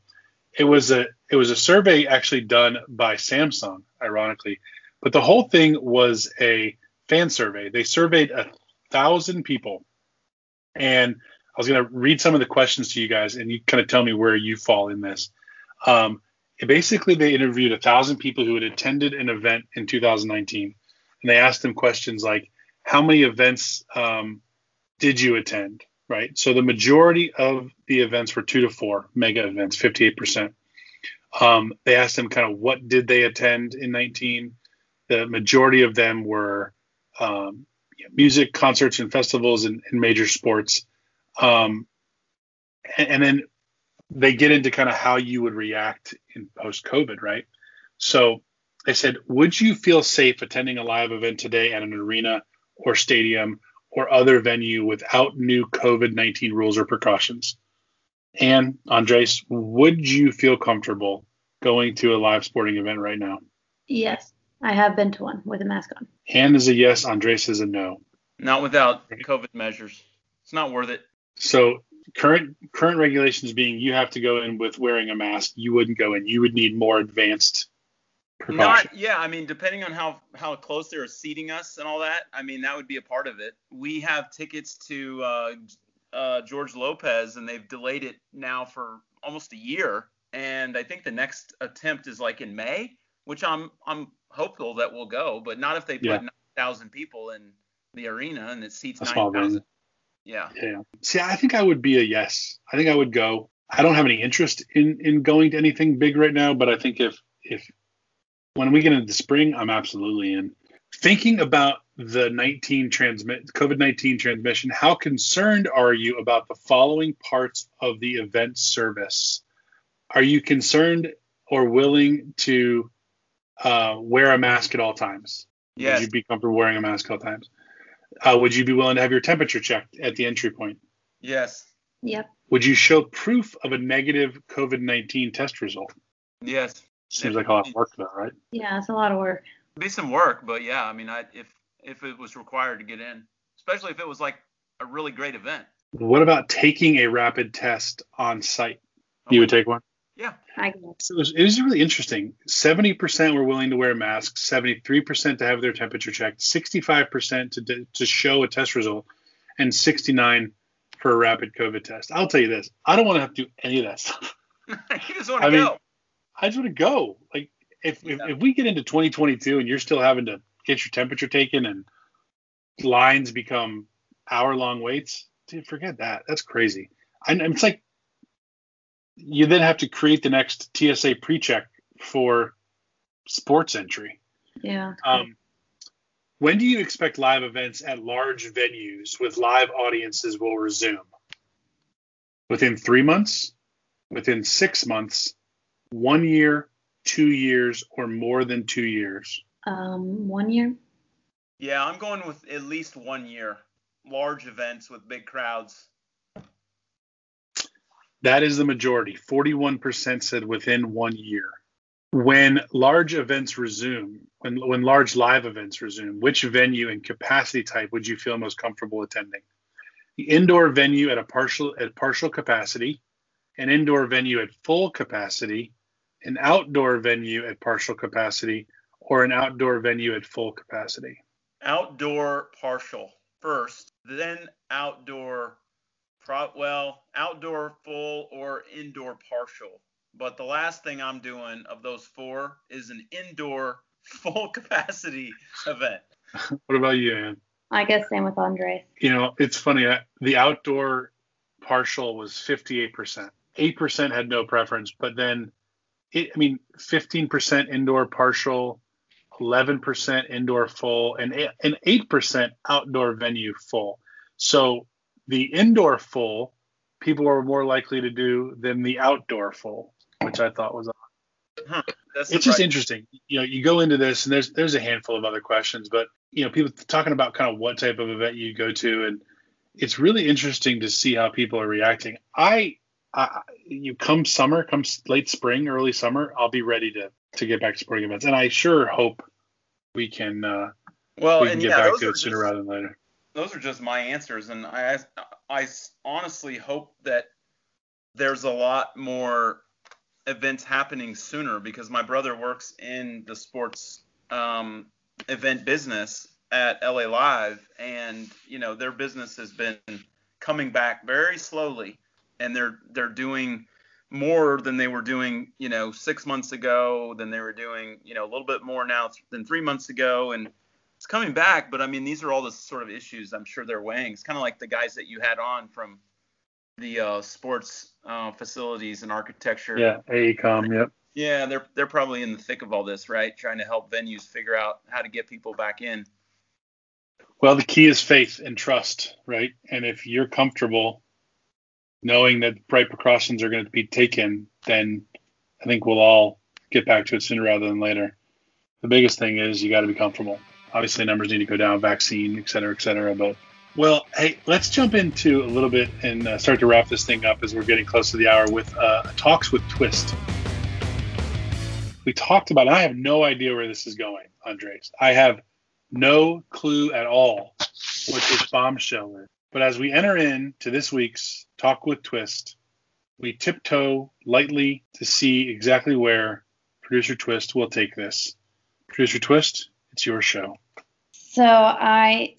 it was a it was a survey actually done by Samsung, ironically, but the whole thing was a fan survey. They surveyed a thousand people, and I was going to read some of the questions to you guys, and you kind of tell me where you fall in this. Um, basically, they interviewed a thousand people who had attended an event in two thousand nineteen, and they asked them questions like, how many events um, did you attend, right? So the majority of the events were two to four mega events, fifty-eight percent. Um, they asked them kind of what did they attend in nineteen. The majority of them were um, music, concerts, and festivals, and, and major sports. Um, and, and then they get into kind of how you would react in post-COVID, right? So they said, would you feel safe attending a live event today at an arena or stadium or other venue without new COVID nineteen rules or precautions? And Andres, would you feel comfortable going to a live sporting event right now? Yes, I have been to one with a mask on. Anne is a yes, Andres is a no. Not without COVID measures. It's not worth it. So current current regulations being you have to go in with wearing a mask, you wouldn't go in. You would need more advanced Not, yeah, I mean, depending on how, how close they're seating us and all that, I mean, that would be a part of it. We have tickets to uh, uh, George Lopez, and they've delayed it now for almost a year. And I think the next attempt is like in May, which I'm I'm hopeful that will go, but not if they put yeah. nine thousand people in the arena and it seats nine thousand. Yeah. Yeah. See, I think I would be a yes. I think I would go. I don't have any interest in, in going to anything big right now, but I think if if when we get into the spring, I'm absolutely in. Thinking about the nineteen transmit COVID nineteen transmission, how concerned are you about the following parts of the event service? Are you concerned or willing to uh, wear a mask at all times? Yes. Would you be comfortable wearing a mask at all times? Uh, would you be willing to have your temperature checked at the entry point? Yes. Yep. Would you show proof of a negative COVID nineteen test result? Yes. Seems like a lot of work, though, right? Yeah, it's a lot of work. It'd be some work, but yeah, I mean, I, if if it was required to get in, especially if it was like a really great event. What about taking a rapid test on site? Okay. You would take one? Yeah. I can. It was, it was really interesting. seventy percent were willing to wear masks, seventy-three percent to have their temperature checked, sixty-five percent to d- to show a test result, and sixty-nine percent for a rapid COVID test. I'll tell you this. I don't want to have to do any of that stuff. You just want to I go. Mean, I just want to go. Like, if, yeah. if if we get into twenty twenty-two and you're still having to get your temperature taken and lines become hour-long waits, dude, forget that. That's crazy. I, it's like you then have to create the next T S A pre-check for sports entry. Yeah. Um, when do you expect live events at large venues with live audiences will resume? Within three months, within six months, one year, two years, or more than two years? Um, one year. Yeah, I'm going with at least one year. Large events with big crowds. That is the majority. forty-one percent said within one year. When large events resume, when when large live events resume, which venue and capacity type would you feel most comfortable attending? The indoor venue at a partial at partial capacity, an indoor venue at full capacity, an outdoor venue at partial capacity, or an outdoor venue at full capacity. Outdoor partial first, then outdoor pro- well, outdoor full or indoor partial. But the last thing I'm doing of those four is an indoor full capacity event. What about you, Ann? I guess same with Andres. You know, it's funny. The outdoor partial was fifty-eight percent. eight percent had no preference. But then, it, I mean, fifteen percent indoor partial, eleven percent indoor full, and and eight percent outdoor venue full. So the indoor full, people are more likely to do than the outdoor full, which I thought was odd. Huh, that's it's just interesting. You know, you go into this and there's there's a handful of other questions, but you know, people talking about kind of what type of event you go to, and it's really interesting to see how people are reacting. I, I you come summer, come late spring, early summer, I'll be ready to to get back to sporting events, and I sure hope we can uh, well we can and get yeah, back to it sooner just, rather than later. Those are just my answers, and I asked, I honestly hope that there's a lot more events happening sooner because my brother works in the sports um, event business at L A Live, and you know their business has been coming back very slowly, and they're they're doing more than they were doing you know six months ago, than they were doing you know a little bit more now than three months ago, and it's coming back, but I mean, these are all the sort of issues I'm sure they're weighing. It's kind of like the guys that you had on from the uh, sports uh, facilities and architecture. Yeah, AECOM, yep. Yeah, they're they're probably in the thick of all this, right? Trying to help venues figure out how to get people back in. Well, the key is faith and trust, right? And if you're comfortable knowing that the right precautions are going to be taken, then I think we'll all get back to it sooner rather than later. The biggest thing is you got to be comfortable. Obviously, numbers need to go down, vaccine, et cetera, et cetera. But, well, hey, let's jump into a little bit and uh, start to wrap this thing up as we're getting close to the hour with uh, Talks with Twist. We talked about, and I have no idea where this is going, Andres. I have no clue at all what this bombshell is. But as we enter into this week's Talk with Twist, we tiptoe lightly to see exactly where Producer Twist will take this. Producer Twist, it's your show. So I,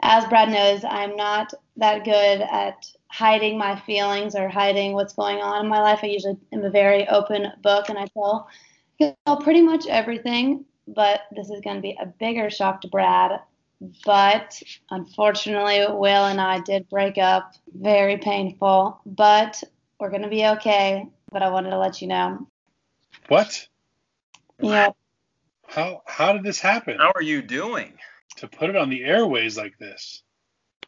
as Brad knows, I'm not that good at hiding my feelings or hiding what's going on in my life. I usually am a very open book, and I tell, you know, pretty much everything, but this is going to be a bigger shock to Brad. But unfortunately, Will and I did break up. Very painful, but we're going to be okay. But I wanted to let you know. What? Yeah. How how did this happen? How are you doing? To put it on the airways like this.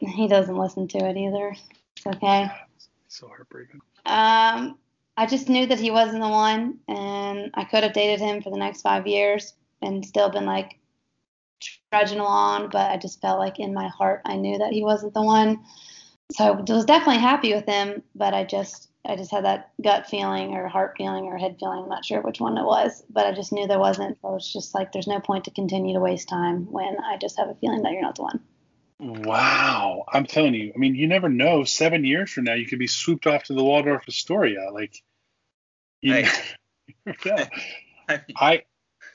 He doesn't listen to it either. It's okay. God, it's so heartbreaking. Um, I just knew that he wasn't the one, and I could have dated him for the next five years and still been like trudging along, but I just felt like in my heart I knew that he wasn't the one. So I was definitely happy with him, but I just I just had that gut feeling or heart feeling or head feeling. I'm not sure which one it was, but I just knew there wasn't. So it's just like there's no point to continue to waste time when I just have a feeling that you're not the one. Wow. I'm telling you, I mean, you never know. Seven years from now, you could be swooped off to the Waldorf Astoria. Like, you hey. know, yeah. I,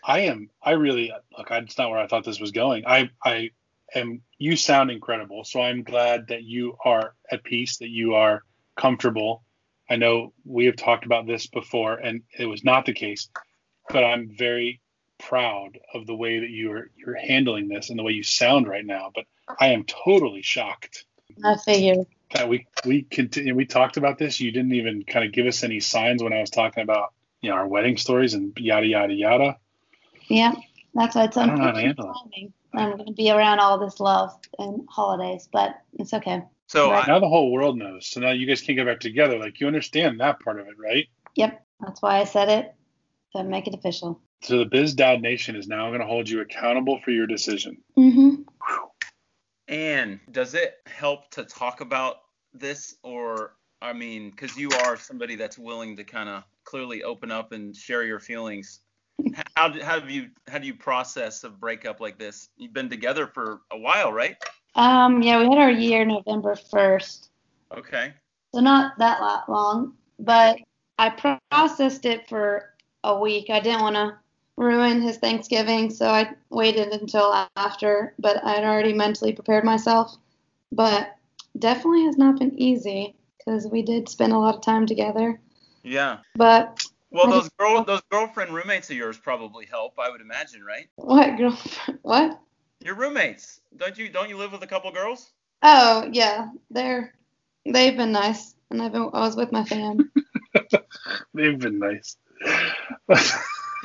I am, I really, look, I, it's not where I thought this was going. I, I am, you sound incredible. So I'm glad that you are at peace, that you are comfortable. I know we have talked about this before and it was not the case, but I'm very proud of the way that you're, you're handling this and the way you sound right now. But I am totally shocked. I figured that we we continue. We talked about this. You didn't even kind of give us any signs when I was talking about, you know, our wedding stories and yada yada yada. Yeah, that's why it's unfortunate. I'm going to be around all this love and holidays, but it's okay. So right? I, now the whole world knows. So now you guys can't get back together. Like, you understand that part of it, right? Yep, that's why I said it. So make it official. So the Biz Dad Nation is now going to hold you accountable for your decision. Mm-hmm. Whew. And does it help to talk about this, or, I mean, because you are somebody that's willing to kind of clearly open up and share your feelings. How do, how do you how do you process a breakup like this? You've been together for a while, right? Um, yeah, we had our year November first. Okay. So not that long, but I processed it for a week. I didn't want to ruined his Thanksgiving, so I waited until after, but I'd already mentally prepared myself. But definitely has not been easy because we did spend a lot of time together. Yeah. But well, I those just, girl, those girlfriend roommates of yours probably help, I would imagine, right? What girlfriend? What? Your roommates? Don't you don't you live with a couple girls? Oh yeah, they're they've been nice, and I've been I was with my fam. They've been nice.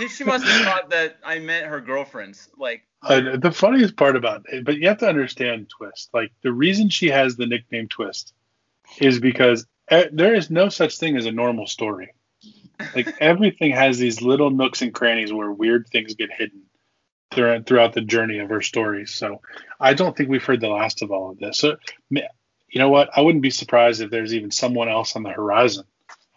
She must have thought that I meant her girlfriends. Like uh, the funniest part about it, but you have to understand Twist. Like, the reason she has the nickname Twist is because e- there is no such thing as a normal story. Like, everything has these little nooks and crannies where weird things get hidden through, throughout the journey of her stories. So I don't think we've heard the last of all of this. So, you know what? I wouldn't be surprised if there's even someone else on the horizon,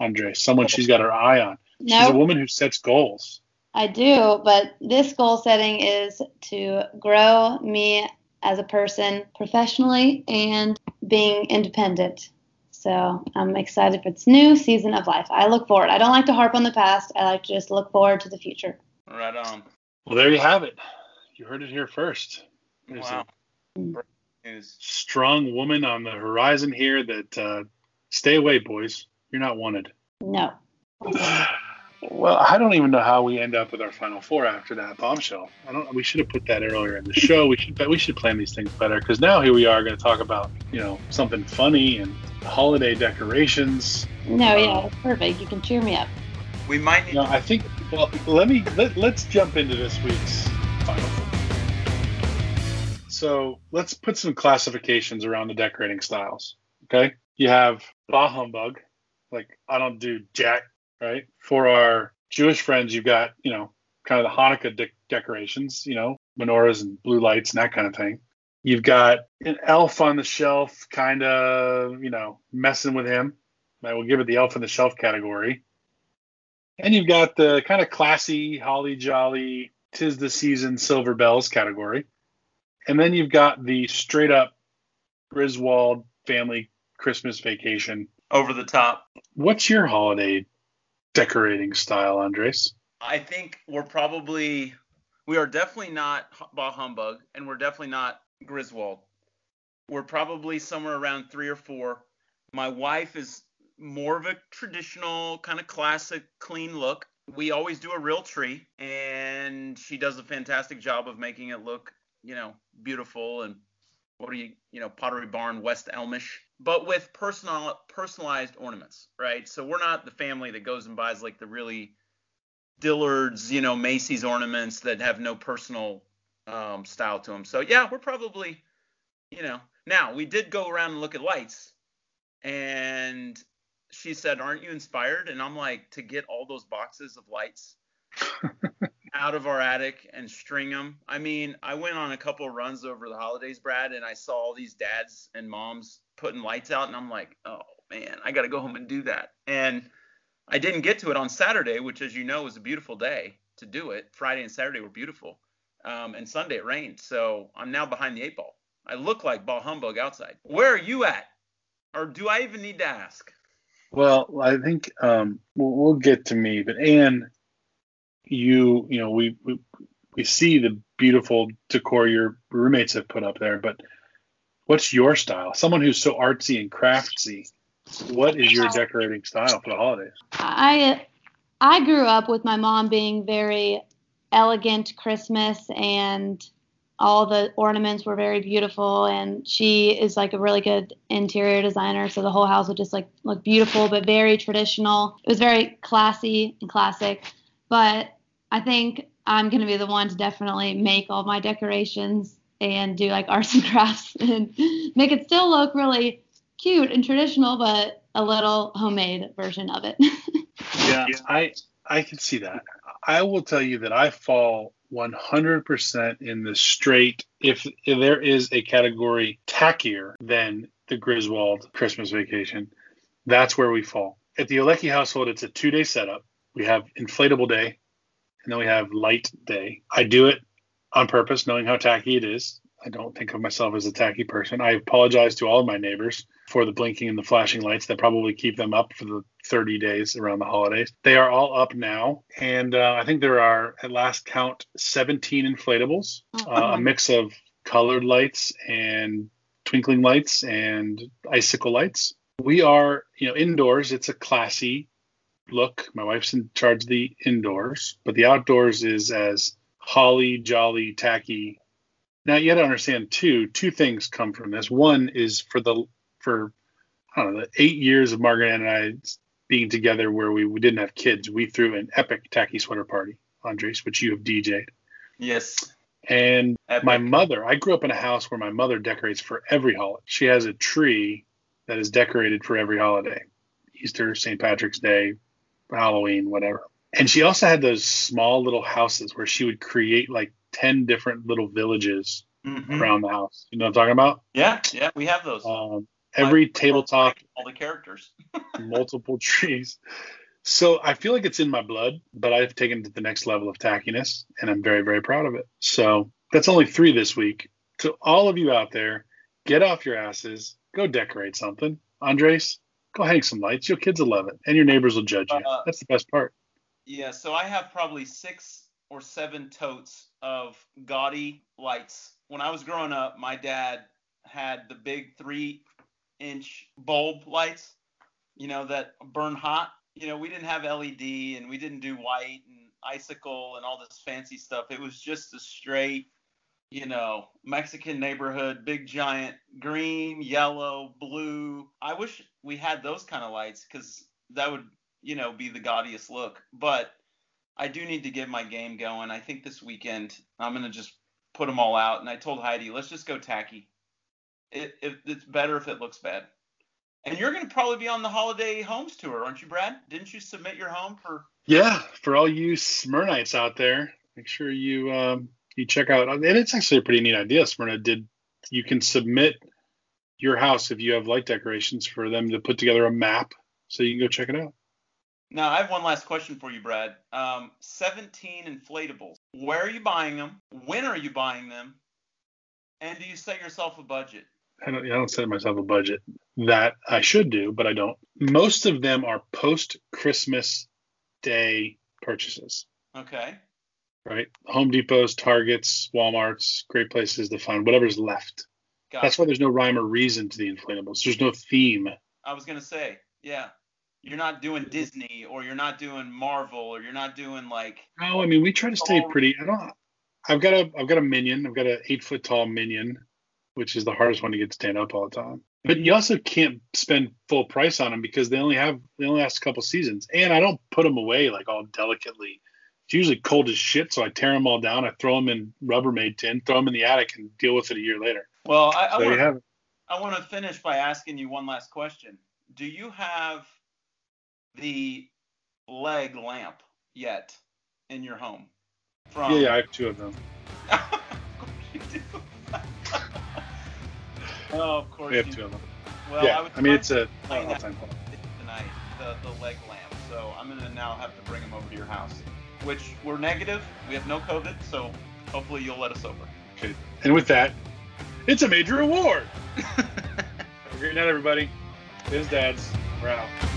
Andre. Someone she's got her eye on. She's nope. a woman who sets goals. I do, but this goal setting is to grow me as a person professionally and being independent. So I'm excited for this new season of life. I look forward. I don't like to harp on the past. I like to just look forward to the future. Right on. Well, there you have it. You heard it here first. There's wow. a strong woman on the horizon here that uh, stay away, boys. You're not wanted. No. Well, I don't even know how we end up with our Final Four after that bombshell. I don't. We should have put that earlier in the show. We should. We should plan these things better, because now here we are going to talk about, you know, something funny and holiday decorations. No, um, yeah, it's perfect. You can cheer me up. We might. Need no, to- I think. Well, let me. Let, let's jump into this week's Final Four. So let's put some classifications around the decorating styles. Okay, you have bah humbug, like I don't do jack. Right. For our Jewish friends, you've got, you know, kind of the Hanukkah de- decorations, you know, menorahs and blue lights and that kind of thing. You've got an elf on the shelf, kind of, you know, messing with him. I will give it the elf on the shelf category. And you've got the kind of classy, holly jolly, tis the season, silver bells category. And then you've got the straight up Griswold family Christmas vacation. Over the top. What's your holiday decorating style, Andres? I think we're probably, we are definitely not bah humbug, and we're definitely not Griswold. We're probably somewhere around three or four. My wife is more of a traditional kind of classic clean look. We always do a real tree, and she does a fantastic job of making it look, you know, beautiful and what do you, you know, Pottery Barn, West Elmish, but with personal personalized ornaments, right? So we're not the family that goes and buys like the really Dillard's, you know, Macy's ornaments that have no personal um, style to them. So yeah, we're probably, you know, now we did go around and look at lights, and she said, "Aren't you inspired?" And I'm like, to get all those boxes of lights out of our attic and string them. I mean, I went on a couple of runs over the holidays, Brad, and I saw all these dads and moms putting lights out, and I'm like, oh man, I got to go home and do that. And I didn't get to it on Saturday, which, as you know, was a beautiful day to do it. Friday and Saturday were beautiful, um, and Sunday it rained. So I'm now behind the eight ball. I look like ball humbug outside. Where are you at? Or do I even need to ask? Well, I think um, we'll, we'll get to me, but Ann, you, you know, we, we we see the beautiful decor your roommates have put up there, but what's your style? Someone who's so artsy and craftsy, what is your decorating style for the holidays? I I grew up with my mom being very elegant Christmas, and all the ornaments were very beautiful, and she is like a really good interior designer, so the whole house would just like look beautiful, but very traditional. It was very classy and classic, but I think I'm going to be the one to definitely make all my decorations and do like arts and crafts and make it still look really cute and traditional, but a little homemade version of it. Yeah, I, I can see that. I will tell you that I fall one hundred percent in the straight, if, if there is a category tackier than the Griswold Christmas Vacation, that's where we fall. At the Olecki household, it's a two-day setup. We have inflatable day, and then we have light day. I do it on purpose, knowing how tacky it is. I don't think of myself as a tacky person. I apologize to all of my neighbors for the blinking and the flashing lights that probably keep them up for the thirty days around the holidays. They are all up now. And uh, I think there are, at last count, seventeen inflatables, uh, a mix of colored lights and twinkling lights and icicle lights. We are, you know, indoors. It's a classy look. My wife's in charge of the indoors, but the outdoors is as holly, jolly, tacky. Now, you got to understand, too, two things come from this. One is for the, for, I don't know, the eight years of Margaret and I being together where we, we didn't have kids, we threw an epic tacky sweater party, Andres, which you have D J'd. Yes. And epic. My mother, I grew up in a house where my mother decorates for every holiday. She has a tree that is decorated for every holiday, Easter, Saint Patrick's Day, Halloween, whatever. And she also had those small little houses where she would create like ten different little villages mm-hmm. around the house. You know what I'm talking about? Yeah, yeah, we have those. Um, every I've, tabletop. All the characters. Multiple trees. So I feel like it's in my blood, but I've taken it to the next level of tackiness, and I'm very, very proud of it. So that's only three this week. To all of you out there, get off your asses. Go decorate something. Andres, go hang some lights. Your kids will love it, and your neighbors will judge you. Uh, that's the best part. Yeah, so I have probably six or seven totes of gaudy lights. When I was growing up, my dad had the big three-inch bulb lights, you know, that burn hot. You know, we didn't have L E D, and we didn't do white and icicle and all this fancy stuff. It was just a straight, you know, Mexican neighborhood, big, giant, green, yellow, blue. I wish we had those kind of lights because that would, you know, be the gaudiest look. But I do need to get my game going. I think this weekend I'm going to just put them all out. And I told Heidi, let's just go tacky. It, it, it's better if it looks bad. And you're going to probably be on the holiday homes tour, aren't you, Brad? Didn't you submit your home for? Yeah, for all you Smyrnites out there, make sure you um, you check out. And it's actually a pretty neat idea. Smyrna did. You can submit your house if you have light decorations for them to put together a map, so you can go check it out. Now, I have one last question for you, Brad. Um, seventeen inflatables. Where are you buying them? When are you buying them? And do you set yourself a budget? I don't, I don't set myself a budget. That I should do, but I don't. Most of them are post-Christmas Day purchases. Okay. Right? Home Depots, Targets, Walmarts, great places to find whatever's left. Got That's it. Why there's no rhyme or reason to the inflatables. There's no theme I was going to say, yeah. You're not doing Disney or you're not doing Marvel or you're not doing like. No, I mean, we try to stay pretty. I don't. I've got a I've got a minion. I've got an eight foot tall minion, which is the hardest one to get to stand up all the time. But you also can't spend full price on them because they only have they only last a couple seasons. And I don't put them away like all delicately. It's usually cold as shit, so I tear them all down. I throw them in Rubbermaid tin, throw them in the attic, and deal with it a year later. Well, I, so I want to finish by asking you one last question. Do you have the leg lamp yet in your home? From... Yeah, yeah, I have two of them. Of course you do. Oh, of course we have you two do. Of them. Well, yeah, I, I mean, it's a all-time call. Tonight, the, the leg lamp. So I'm going to now have to bring them over to your house, which we're negative. We have no COVID, so hopefully you'll let us over. Okay. And with that, it's a major award. Have a great night, everybody. It is Dad's. We're out.